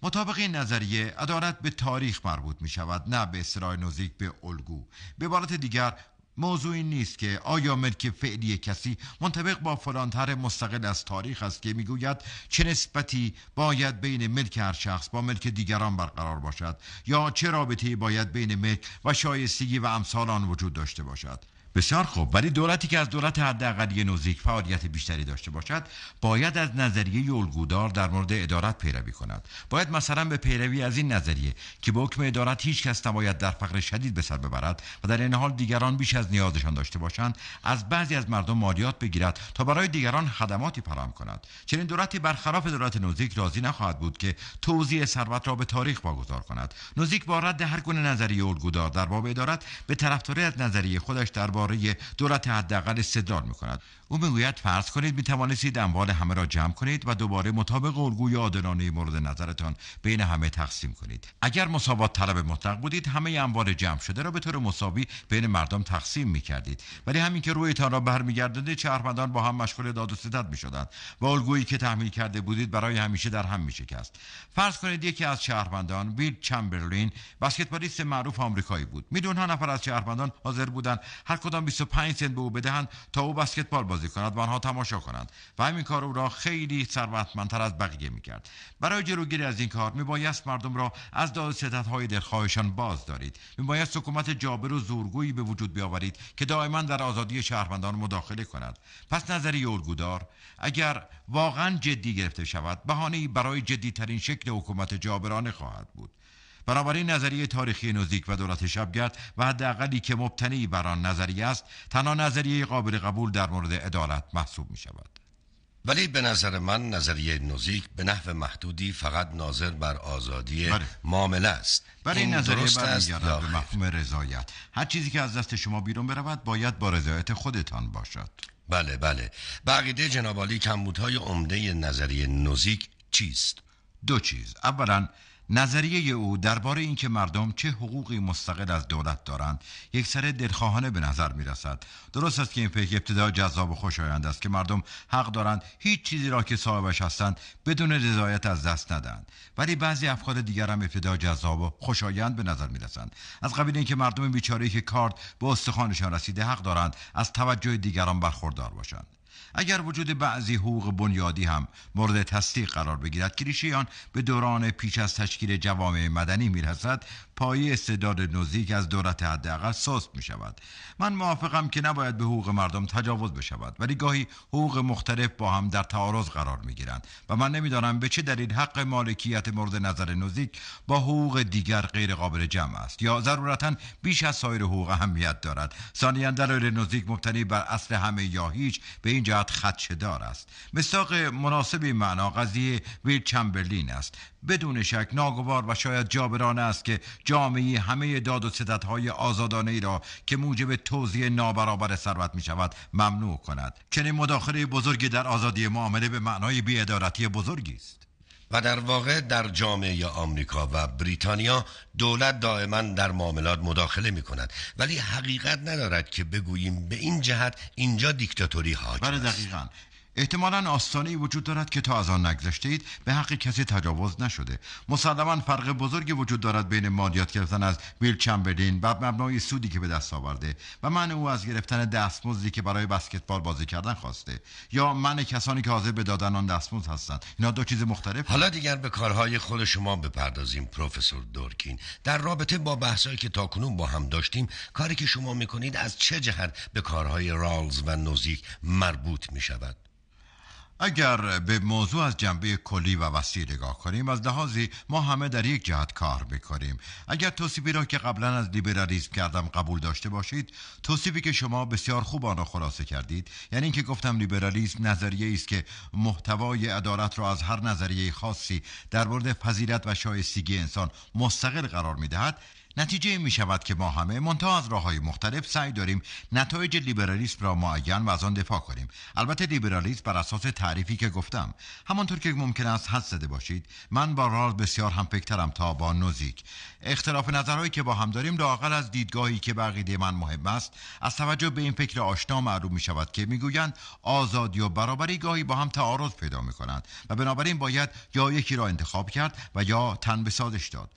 مطابق این نظریه عدالت به تاریخ مربوط می شود نه به اصطلاح نوزیک به الگو. به عبارت دیگر موضوع این نیست که آیا ملک فعلی کسی منطبق با فلان طرح مستقل از تاریخ است که میگوید چه نسبتی باید بین ملک هر شخص با ملک دیگران برقرار باشد یا چه رابطه‌ای باید بین ملک و شایستگی و امثال آن وجود داشته باشد. بسیار خوب، ولی دولتی که از دولت حداقلی نوزیک فعالیت بیشتری داشته باشد باید از نظریه الگودار در مورد ادارت پیروی کند. باید مثلا به پیروی از این نظریه که به حکم ادارت هیچ کس نباید در فقر شدید به سر ببرد و در این حال دیگران بیش از نیازشان داشته باشند از بعضی از مردم مالیات بگیرد تا برای دیگران خدماتی فراهم کند. چنین دولتی برخلاف دولت نوزیک راضی نخواهد بود که توزیع ثروت را به تاریخ واگذار کند. نوزیک با رد هر گونه نظریه الگودار در باب ادارت به طرفداری از نظریه خودش در برای دولت حداقل استدلال می‌کند. او می‌گوید فرض کنید می‌توانستید اموال همه را جمع کنید و دوباره مطابق الگوی عادلانه مورد نظرتان بین همه تقسیم کنید. اگر مساوات طلب مطلق بودید همه اموال جمع شده را به طور مساوی بین مردم تقسیم می‌کردید، ولی همین که رویتان را برمیگردانید شهروندان با هم مشغول داد و ستد می‌شدند و الگویی که تحمیل کرده بودید برای همیشه در هم می‌شکست. فرض کنید یکی از شهروندان ویلت چمبرلین بسکتبالیست معروف آمریکایی بود. میلیون ها نفر از شهروندان حاضر بودند هر کدام بیست و پنج سنت به او بدهند تا او بسکتبال بازی کند و آنها تماشا کنند و همین کار او را خیلی ثروتمندتر از بقیه میکرد. برای جلوگیری از این کار میبایست مردم را از داد و ستدهای دلخواهشان باز دارید. میبایست حکومت جابر و زورگویی به وجود بیاورید که دائما در آزادی شهروندان مداخله کند. پس نظریه الگودار اگر واقعا جدی گرفته شود بهانه‌ای برای جدیترین شکل حکومت جابرانه خواهد بود. بنابراین نظریه تاریخی نوزیک و دولت شبگرد و حداقلی که مبتنی بر آن نظریه است تنها نظریه قابل قبول در مورد عدالت محسوب می شود. ولی به نظر من نظریه نوزیک به نحو محدودی فقط ناظر بر آزادی بره. معامله است. برای این نظریه برمیگردد به مفهوم رضایت. هر چیزی که از دست شما بیرون برود باید با رضایت خودتان باشد. بله بله. به عقیده جناب عالی کمبودهای عمده نظریه نوزیک چیست؟ دو چیز. اولا نظریه او درباره اینکه مردم چه حقوقی مستقل از دولت دارند یک سره دلخواهانه به نظر می رسد. درست است که این فکر ابتدا جذاب و خوشایند است که مردم حق دارند هیچ چیزی را که صاحبش هستند بدون رضایت از دست ندهند، ولی بعضی افکار دیگر هم ابتدا جذاب و خوشایند به نظر می رسند، از قبیل اینکه مردم بیچاره‌ای که کارد به استخوانشان رسیده حق دارند از توجه دیگران برخوردار باشند. اگر وجود بعضی حقوق بنیادی هم مورد تصدیق قرار بگیرد که ریشه آن به دوران پیش از تشکیل جوامع مدنی می‌رسد، پایه استعداد نوزیک از دولت حداقل سست می‌شود. من موافقم که نباید به حقوق مردم تجاوز بشود، ولی گاهی حقوق مختلف با هم در تعارض قرار می‌گیرند و من نمی‌دانم به چه دلیل حق مالکیت مورد نظر نوزیک با حقوق دیگر غیر قابل جمع است یا ضرورتاً بیش از سایر حقوق اهمیت دارد. ثانیاً دلیل نوزیک مبتنی بر اصل همه یا هیچ به این جهت خدشه‌دار است. مصداق مناسبی معنا قضیه ویلت چمبرلین است. بدون شک ناگوار و شاید جابرانه است که جامعه همه داد و ستدهای آزادانه‌ای را که موجب توزیع نابرابر ثروت می‌شود ممنوع کند. چنین مداخله بزرگی در آزادی معامله به معنای بی‌عدالتی بزرگی است. و در واقع در جامعه آمریکا و بریتانیا دولت دائما در معاملات مداخله می کند، ولی حقیقت ندارد که بگوییم به این جهت اینجا دیکتاتوری حاکم است. بله دقیقاً. احتمالاً آستانه‌ای وجود دارد که تا از آن نگذشته‌اید به حق کسی تجاوز نشده. مسلماً فرق بزرگی وجود دارد بین مالیات گرفتن از ویلت چمبرلین بر مبنای سودی که به دست آورده و منع او از گرفتن دستمزدی که برای بسکتبال بازی کردن خواسته یا منع کسانی که حاضر به دادن آن دستمزد هستند، اینا دو چیز مختلف. حالا دیگر به کارهای خود شما بپردازیم پروفسور دورکین. در رابطه با بحثایی که تاکنون با هم داشتیم، کاری که شما می‌کنید از چه جهت به کارهای رالز و نوزیک مربوط می‌شود؟ اگر به موضوع از جنبه کلی و وسیع نگاه کنیم، از لحاظی ما همه در یک جهت کار میکنیم. اگر توصیفی را که قبلا از لیبرالیسم کردم قبول داشته باشید، توصیفی که شما بسیار خوب آن را خلاصه کردید، یعنی اینکه گفتم لیبرالیسم نظریه است که محتوای عدالت را از هر نظریه خاصی در مورد فضیلت و شایستگی انسان مستقل قرار میدهد، نتیجه می شود که ما همه منتها از راه‌های مختلف سعی داریم نتایج لیبرالیسم را معین و از آن دفاع کنیم. البته لیبرالیسم بر اساس تعریفی که گفتم، همانطور که ممکن است حدس زده باشید، من با رالز بسیار همفکرم تا با نوزیک. اختلاف نظرهایی که با هم داریم لااقل از دیدگاهی که به عقیده من مهم است، از توجه به این فکر آشنا معلوم می شود که میگویند آزادی و برابری گاهی با هم تعارض پیدا می کنند و بنابراین باید یا یکی را انتخاب کرد و یا تن به سازش داد.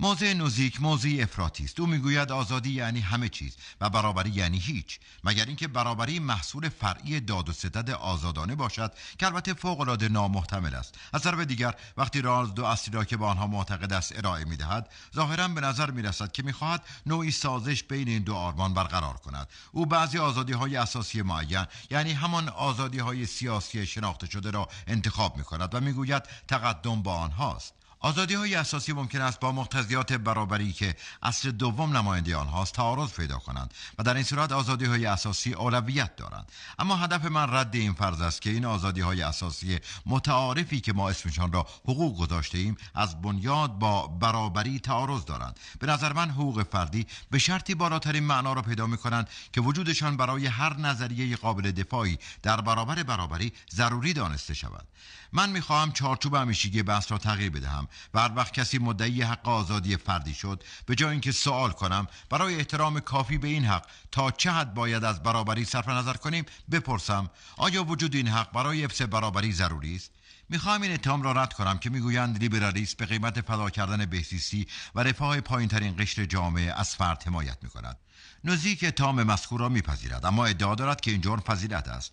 موضع نوزیک موضعی افراطی است. او میگوید آزادی یعنی همه چیز و برابری یعنی هیچ، مگر اینکه برابری محصول فرعی داد و ستد آزادانه باشد که البته فوق‌العاده نامحتمل است. از طرف دیگر وقتی رالز دو اصلی را که به آنها معتقد است ارائه میدهد، ظاهرا به نظر میرسد که میخواهد نوعی سازش بین این دو آرمان برقرار کند. او بعضی آزادی‌های اساسی معین، یعنی همان آزادی‌های سیاسی شناخته شده را انتخاب میکند و میگوید تقدم با آنهاست. آزادی های اساسی ممکن است با مقتضیات برابری که اصل دوم نماینده آنهاست تعارض پیدا کنند و در این صورت آزادی های اساسی اولویت دارند. اما هدف من رد این فرض است که این آزادی های اساسی متعارفی که ما اسمشان را حقوق گذاشته ایم از بنیاد با برابری تعارض دارند. به نظر من حقوق فردی به شرطی بالاترین معنا را پیدا می کنند که وجودشان برای هر نظریه قابل دفاعی در برابر برابری ضروری دانسته شود. من می خواهم چارچوب همیشگی بحث را تغییر بدهم. هر وقت کسی مدعی حق آزادی فردی شد، به جای اینکه سوال کنم برای احترام کافی به این حق تا چه حد باید از برابری صرف نظر کنیم، بپرسم آیا وجود این حق برای حفظ برابری ضروری است؟ میخوام این اتهام را رد کنم که میگویند لیبرالیسم به قیمت فدا کردن بهسیستی و رفاه پایینترین قشر جامعه از فرد حمایت میکند. نوزیک اتهام مذکور را میپذیرد، اما ادعا دارد که این جرم فضیلت است.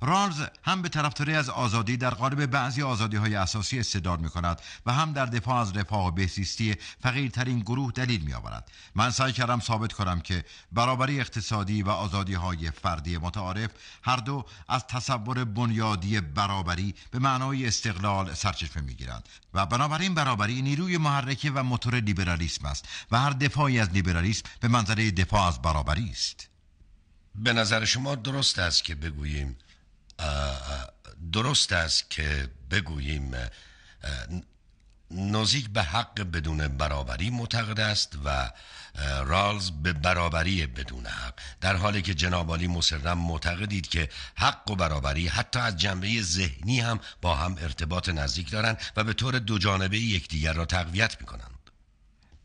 رالز هم به طرفداری از آزادی در قالب بعضی آزادی‌های اساسی استدار می‌کند و هم در دفاع از رفاه و بهزیستی فقیرترین گروه دلیل می‌آورد. من سعی کردم ثابت کنم که برابری اقتصادی و آزادی‌های فردی متعارف هر دو از تصور بنیادی برابری به معنای استقلال سرچشمه می‌گیرند و بنابراین برابری نیروی محرک و موتور لیبرالیسم است و هر دفاعی از لیبرالیسم به منزله دفاع از برابری است. به نظر شما درست است که بگوییم درست است که بگوییم نوزیک به حق بدون برابری معتقد است و رالز به برابری بدون حق، در حالی که جناب عالی مصرا معتقدید که حق و برابری حتی از جنبه ذهنی هم با هم ارتباط نزدیک دارند و به طور دو جانبه یکدیگر را تقویت می‌کنند.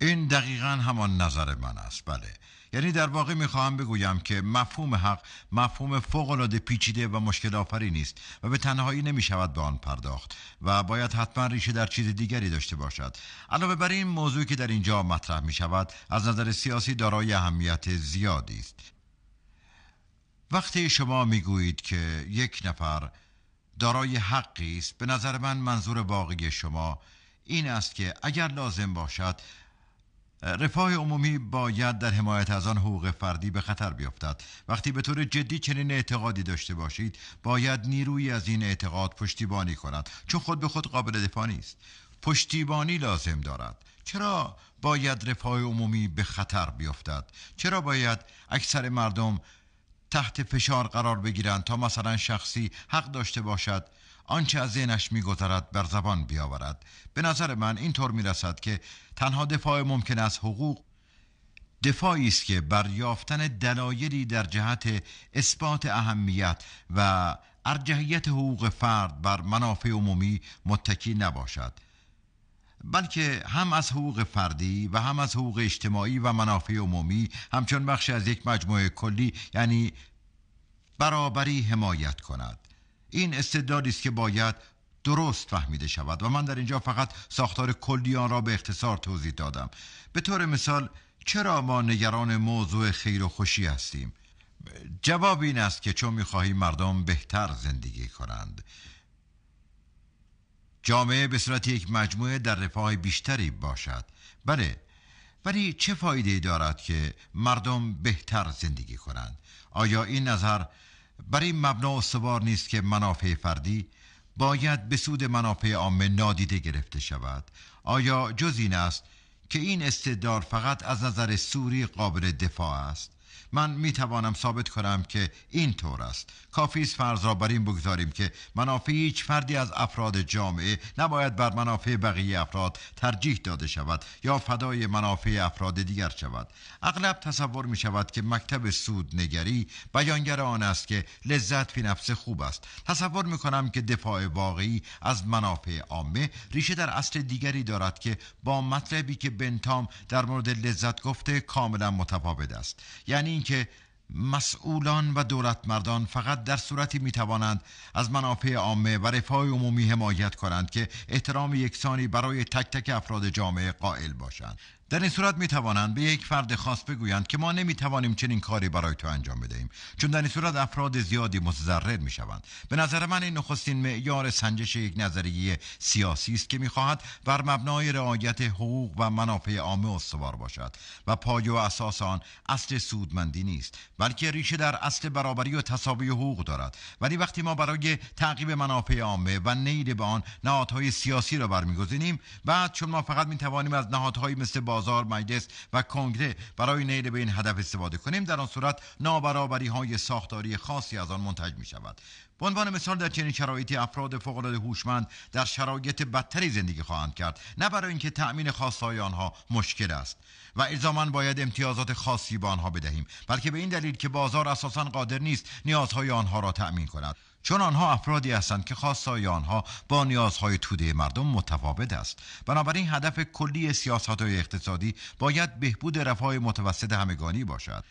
این دقیقاً همان نظر من است. بله، یعنی در واقع میخواهم بگویم که مفهوم حق مفهوم فوق‌العاده پیچیده و مشکل آفرینی نیست و به تنهایی نمیشود به آن پرداخت و باید حتما ریشه در چیز دیگری داشته باشد. علاوه بر این، موضوعی که در اینجا مطرح میشود از نظر سیاسی دارای اهمیت زیادی است. وقتی شما میگویید که یک نفر دارای حقی است، به نظر من منظور واقعی شما این است که اگر لازم باشد رفاه عمومی باید در حمایت از آن حقوق فردی به خطر بیفتد. وقتی به طور جدی چنین اعتقادی داشته باشید، باید نیروی از این اعتقاد پشتیبانی کند، چون خود به خود قابل دفاع نیست. پشتیبانی لازم دارد. چرا باید رفاه عمومی به خطر بیفتد؟ چرا باید اکثر مردم تحت فشار قرار بگیرند تا مثلا شخصی حق داشته باشد آنچه از ذهنش می‌گذرد بر زبان بیاورد؟ به نظر من اینطور می‌رسد که تنها دفاع ممکن از حقوق دفاعی است که بر یافتن دلایلی در جهت اثبات اهمیت و ارجحیت حقوق فرد بر منافع عمومی متکی نباشد، بلکه هم از حقوق فردی و هم از حقوق اجتماعی و منافع عمومی همچون بخشی از یک مجموعه کلی، یعنی برابری، حمایت کند. این استدلالی است که باید درست فهمیده شود و من در اینجا فقط ساختار کلی آن را به اختصار توضیح دادم. به طور مثال، چرا ما نگران موضوع خیر و خوشی هستیم؟ جواب این است که چون می‌خواهیم مردم بهتر زندگی کنند، جامعه به صورت یک مجموعه در رفاه بیشتری باشد. بله، ولی چه فایده‌ای دارد که مردم بهتر زندگی کنند؟ آیا این نظر برای مبنا استوار نیست که منافع فردی باید به سود منافع عامه نادیده گرفته شود؟ آیا جز این است که این استدلال فقط از نظر سوری قابل دفاع است؟ من می توانم ثابت کنم که این طور است. کافی است فرض را بر این بگذاریم که منافع هیچ فردی از افراد جامعه نباید بر منافع بقیه افراد ترجیح داده شود یا فدای منافع افراد دیگر شود. اغلب تصور می شود که مکتب سودنگری بیانگر آن است که لذت فی نفس خوب است. تصور می کنم که دفاع واقعی از منافع عامه ریشه در اصل دیگری دارد که با مطلبی که بنتام در مورد لذت گفته کاملا متفاوت است، یعنی که مسئولان و دولت مردان فقط در صورتی می توانند از منافع عامه و رفاه عمومی حمایت کنند که احترام یکسانی برای تک تک افراد جامعه قائل باشند. در این صورت می توانند به یک فرد خاص بگویند که ما نمی توانیم چنین کاری برای تو انجام بدهیم، چون در این صورت افراد زیادی متضرر می شوند. به نظر من این نخستین معیار سنجش یک نظریه سیاسی است که می خواهد بر مبنای رعایت حقوق و منافع عامه استوار باشد و پایه و اساس آن اصل سودمندی نیست، بلکه ریشه در اصل برابری و تساوی حقوق دارد. ولی وقتی ما برای تعقیب منافع عامه و نیل به آن نهادهای سیاسی را برمیگزینیم، بعد چون ما فقط می توانیم از نهادهایی مثل بازار، مجلس و کنگره برای نیل به این هدف استفاده کنیم، در آن صورت نابرابری های ساختاری خاصی از آن منتج می شود. به عنوان مثال، در چنین شرایطی افراد فوق‌العاده هوشمند در شرایط بدتری زندگی خواهند کرد، نه برای اینکه تأمین خواستهای آنها مشکل است و الزاماً باید امتیازات خاصی به آنها بدهیم، بلکه به این دلیل که بازار اساساً قادر نیست نیازهای آنها را تأمین کند، چون آنها افرادی هستند که خواستهای آنها با نیازهای توده مردم متفاوت است. بنابراین هدف کلی سیاست‌های اقتصادی باید بهبود رفاه متوسط همگانی باشد.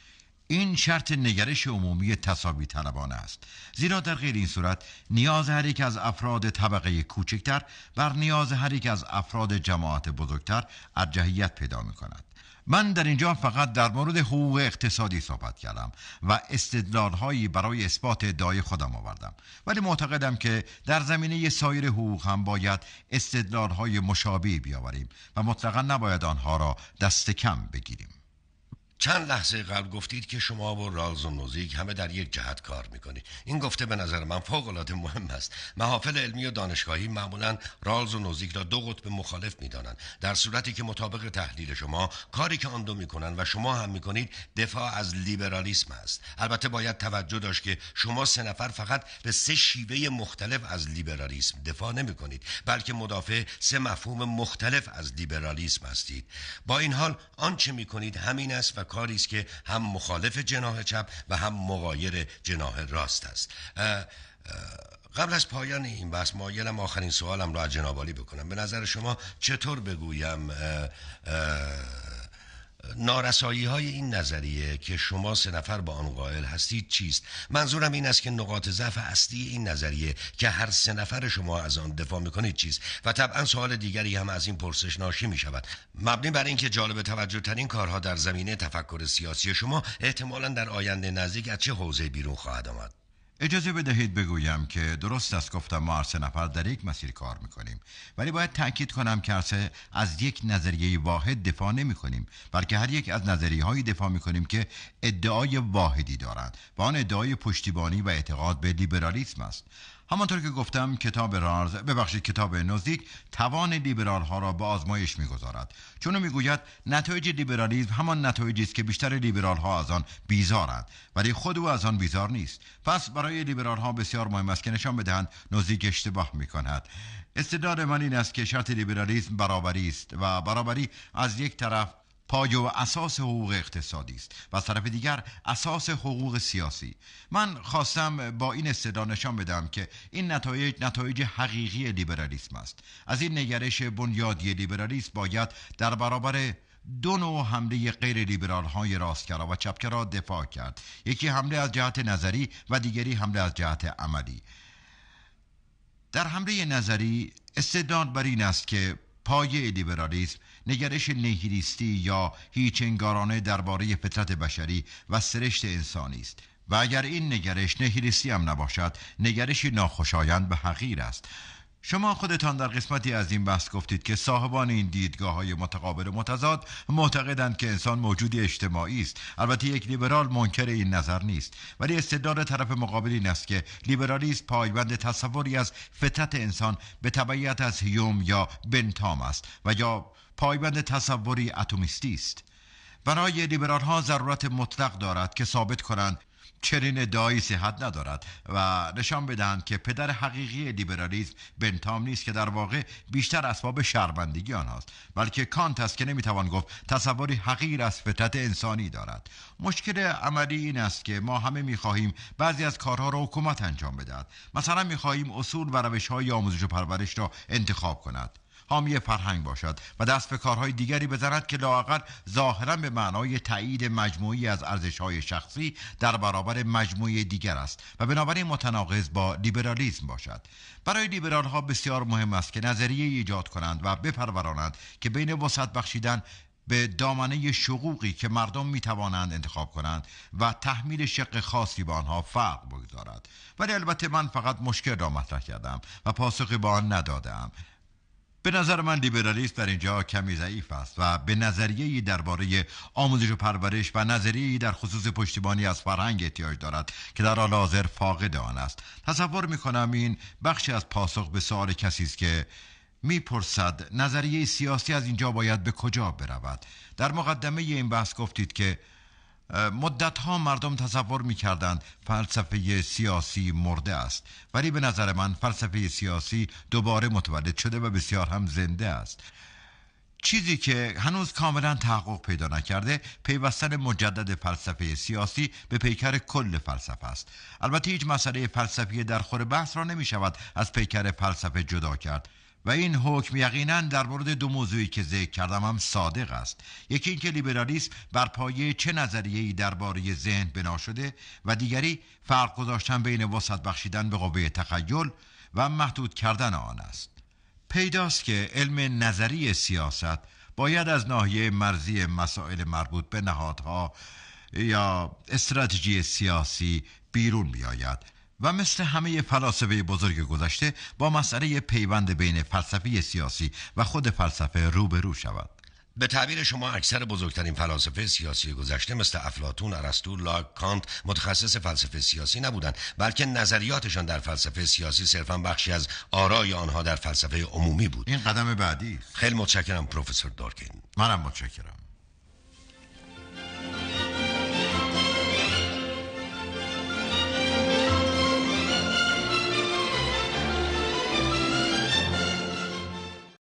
این شرط نگرش عمومی تساوی طلبانه است، زیرا در غیر این صورت نیاز هر یک از افراد طبقه کوچکتر بر نیاز هر یک از افراد جماعت بزرگتر ارجحیت پیدا می کند. من در اینجا فقط در مورد حقوق اقتصادی صحبت کردم و استدلال‌هایی برای اثبات ادعای خودم آوردم، ولی معتقدم که در زمینه سایر حقوق هم باید استدلال‌های مشابهی بیاوریم و مطلقاً نباید آنها را دست کم بگیریم. چند لحظه قبل گفتید که شما و رالز و نوزیک همه در یک جهت کار میکنید. این گفته به نظر من فوق‌العاده مهم است. محافل علمی و دانشگاهی معمولاً رالز و نوزیک را دو قطب مخالف میدانند، در صورتی که مطابق تحلیل شما کاری که آن دو میکنند و شما هم میکنید دفاع از لیبرالیسم است. البته باید توجه داشت که شما سه نفر فقط به سه شیوه مختلف از لیبرالیسم دفاع نمیکنید، بلکه مدافع سه مفهوم مختلف از لیبرالیسم هستید. با این حال آنچه میکنید همین است و کاری است که هم مخالف جناح چپ و هم مغایر جناح راست است. قبل از پایان این بحث مایلم آخرین سوالم را از جناب عالی بکنم. به نظر شما چطور بگویم نارسایی های این نظریه که شما سه نفر با آن قائل هستید چیست؟ منظورم این است که نقاط ضعف اصلی این نظریه که هر سه نفر شما از آن دفاع میکنید چیست؟ و طبعا سوال دیگری هم از این پرسش ناشی میشود، مبنی بر اینکه جالب توجه ترین کارها در زمینه تفکر سیاسی شما احتمالاً در آینده نزدیک از چه حوزه بیرون خواهد آمد؟ اجازه بدهید بگویم که درست است گفتم ما هر سه نفر در یک مسیر کار میکنیم، ولی باید تأکید کنم که هر سه از یک نظریه واحد دفاع نمیکنیم، بلکه هر یک از نظریه‌هایی دفاع میکنیم که ادعای واحدی دارند و آن ادعای پشتیبانی و اعتقاد به لیبرالیسم است. همانطور که گفتم کتاب رالز ببخشید کتاب نوزیک توان لیبرال ها را به آزمایش میگذارد، چون میگوید نتایج لیبرالیسم همان نتایجی است که بیشتر لیبرال ها از آن بیزارند، ولی خود او از آن بیزار نیست. پس برای لیبرال ها بسیار مهم است که نشان بدهند نوزیک اشتباه میکند. استدلال من این است که شرط لیبرالیسم برابری است و برابری از یک طرف پایه و اساس حقوق اقتصادی است و از طرف دیگر اساس حقوق سیاسی. من خواستم با این استدلال نشان بدم که این نتایج نتایج حقیقی لیبرالیسم است. از این نگرش بنیادی لیبرالیسم باید در برابر دو نوع حمله غیر لیبرال های راستگرا و چپگرا دفاع کرد، یکی حمله از جهت نظری و دیگری حمله از جهت عملی. در حمله نظری استدلال بر این است که پایه لیبرالیسم نگرش نهیلیستی یا هیچ انگارانه درباره فطرت بشری و سرشت انسانی است و اگر این نگرش نهیلیستی هم نباشد نگرشی ناخوشایند به حقیر است. شما خودتان در قسمتی از این بحث گفتید که صاحبان این دیدگاه‌های متقابل و متضاد معتقدند که انسان موجودی اجتماعی است. البته یک لیبرال منکر این نظر نیست، ولی استدلال طرف مقابل این است که لیبرالیسم پایبند تصوری از فطرت انسان به تبعیت از هیوم یا بنتام است و یا پایبند تصوری اتمیستی است. برای لیبرال ها ضرورت مطلق دارد که ثابت کنند چنین ادعایی صحت ندارد و نشان بدهند که پدر حقیقی لیبرالیسم بنتام نیست که در واقع بیشتر اسباب شرمندگی آنهاست، بلکه کانت است که نمیتوان گفت تصوری حقیر از فطرت انسانی دارد. مشکل عملی این است که ما همه میخواهیم بعضی از کارها را حکومت انجام بدهد، مثلا میخواهیم اصول و روش‌های آموزش و پرورش را انتخاب کند، حامی فرهنگ باشد و دست به کارهای دیگری بزند که لااقل ظاهرا به معنای تایید مجموعی از ارزش‌های شخصی در برابر مجموعه دیگر است و بنابراین متناقض با لیبرالیسم باشد. برای لیبرال ها بسیار مهم است که نظریه ایجاد کنند و بپرورانند که بین وسعت بخشیدن به دامنه شقوقی که مردم می توانند انتخاب کنند و تحمیل شق خاصی به آنها فرق بگذارد. ولی البته من فقط مشکل را مطرح کردم و پاسخی به آن ندادم. به نظر من لیبرالیسم در اینجا کمی ضعیف است و به نظریه‌ای درباره آموزش و پرورش و نظریه‌ای در خصوص پشتیبانی از فرهنگ احتیاج دارد که در حال حاضر فاقد آن است. تصور می‌کنم این بخشی از پاسخ به سؤال کسی است که می‌پرسد نظریه سیاسی از اینجا باید به کجا برود. در مقدمه این بحث گفتید که مدت‌ها مردم تصور می‌کردند فلسفه سیاسی مرده است، ولی به نظر من فلسفه سیاسی دوباره متولد شده و بسیار هم زنده است. چیزی که هنوز کاملا تحقق پیدا نکرده پیوستن مجدد فلسفه سیاسی به پیکر کل فلسفه است. البته هیچ مسئله فلسفی در خور بحث را نمی‌شود از پیکر فلسفه جدا کرد و این حکم یقیناً در مورد دو موضوعی که ذکر کردم هم صادق است. یکی اینکه لیبرالیسم بر پایه چه نظریه‌ای درباره ذهن بنا شده و دیگری فرق گذاشتن بین وسعت بخشیدن به قوه تخیل و محدود کردن آن است. پیداست که علم نظری سیاست باید از ناحیه مرزی مسائل مربوط به نهادها یا استراتژی سیاسی بیرون بیاید و مثل همه فلاسفه بزرگ گذشته با مسئله پیوند بین فلسفه سیاسی و خود فلسفه روبرو شود. به تعبیر شما اکثر بزرگترین فلاسفه سیاسی گذشته مثل افلاطون، ارسطو، لاک، کانت متخصص فلسفه سیاسی نبودند، بلکه نظریاتشان در فلسفه سیاسی صرفاً بخشی از آرای آنها در فلسفه عمومی بود. این قدم بعدی. خیلی متشکرم پروفسور دورکین. منم متشکرم.